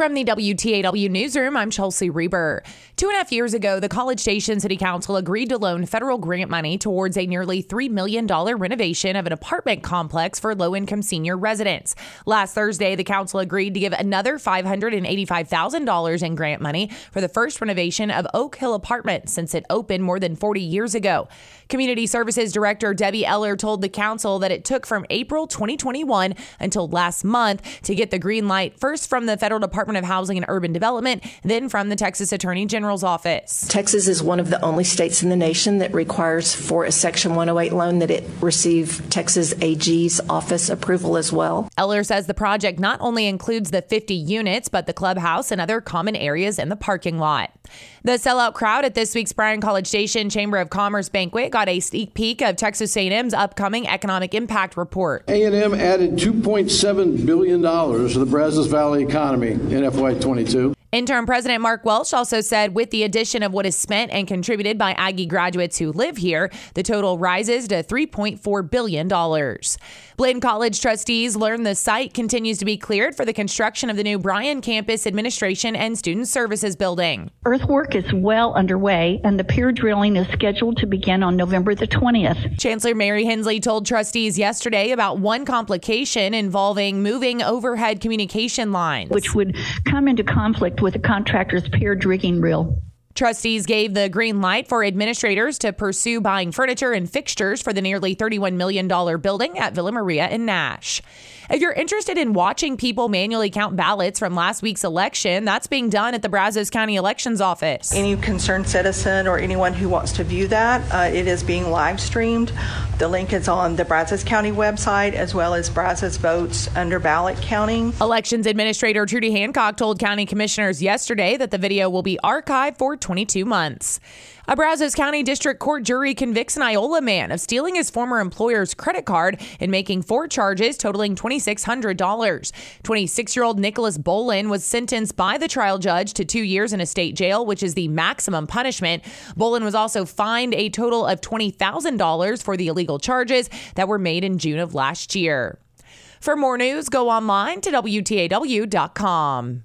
From the WTAW Newsroom, I'm Chelsea Reber. 2.5 years ago, the College Station City Council agreed to loan federal grant money towards a nearly $3 million renovation of an apartment complex for low-income senior residents. Last Thursday, the council agreed to give another $585,000 in grant money for the first renovation of Oak Hill Apartments since it opened more than 40 years ago. Community Services Director Debbie Eller told the council that it took from April 2021 until last month to get the green light, first from the federal Department of Housing and Urban Development, then from the Texas Attorney General's office. Texas is one of the only states in the nation that requires for a Section 108 loan that it receive Texas AG's office approval as well. Eller says the project not only includes the 50 units, but the clubhouse and other common areas in the parking lot. The sellout crowd at this week's Bryan College Station Chamber of Commerce banquet got a sneak peek of Texas A&M's upcoming economic impact report. A&M added $2.7 billion to the Brazos Valley economy in FY22. Interim President Mark Welsh also said with the addition of what is spent and contributed by Aggie graduates who live here, the total rises to $3.4 billion. Blinn College trustees learned the site continues to be cleared for the construction of the new Bryan Campus Administration and Student Services Building. Earthwork is well underway, and the pier drilling is scheduled to begin on November the 20th. Chancellor Mary Hensley told trustees yesterday about one complication involving moving overhead communication lines, which would come into conflict with the contractor's pier rigging reel. Trustees gave the green light for administrators to pursue buying furniture and fixtures for the nearly $31 million building at Villa Maria in Nash. If you're interested in watching people manually count ballots from last week's election, that's being done at the Brazos County Elections Office. Any concerned citizen or anyone who wants to view that, it is being live streamed. The link is on the Brazos County website as well as Brazos Votes under ballot counting. Elections Administrator Trudy Hancock told county commissioners yesterday that the video will be archived for 22 months. A Brazos County District Court jury convicts an Iola man of stealing his former employer's credit card and making 4 charges totaling $2,600. 26-year-old Nicholas Bolin was sentenced by the trial judge to 2 years in a state jail, which is the maximum punishment. Bolin was also fined a total of $20,000 for the illegal charges that were made in June of last year. For more news, go online to WTAW.com.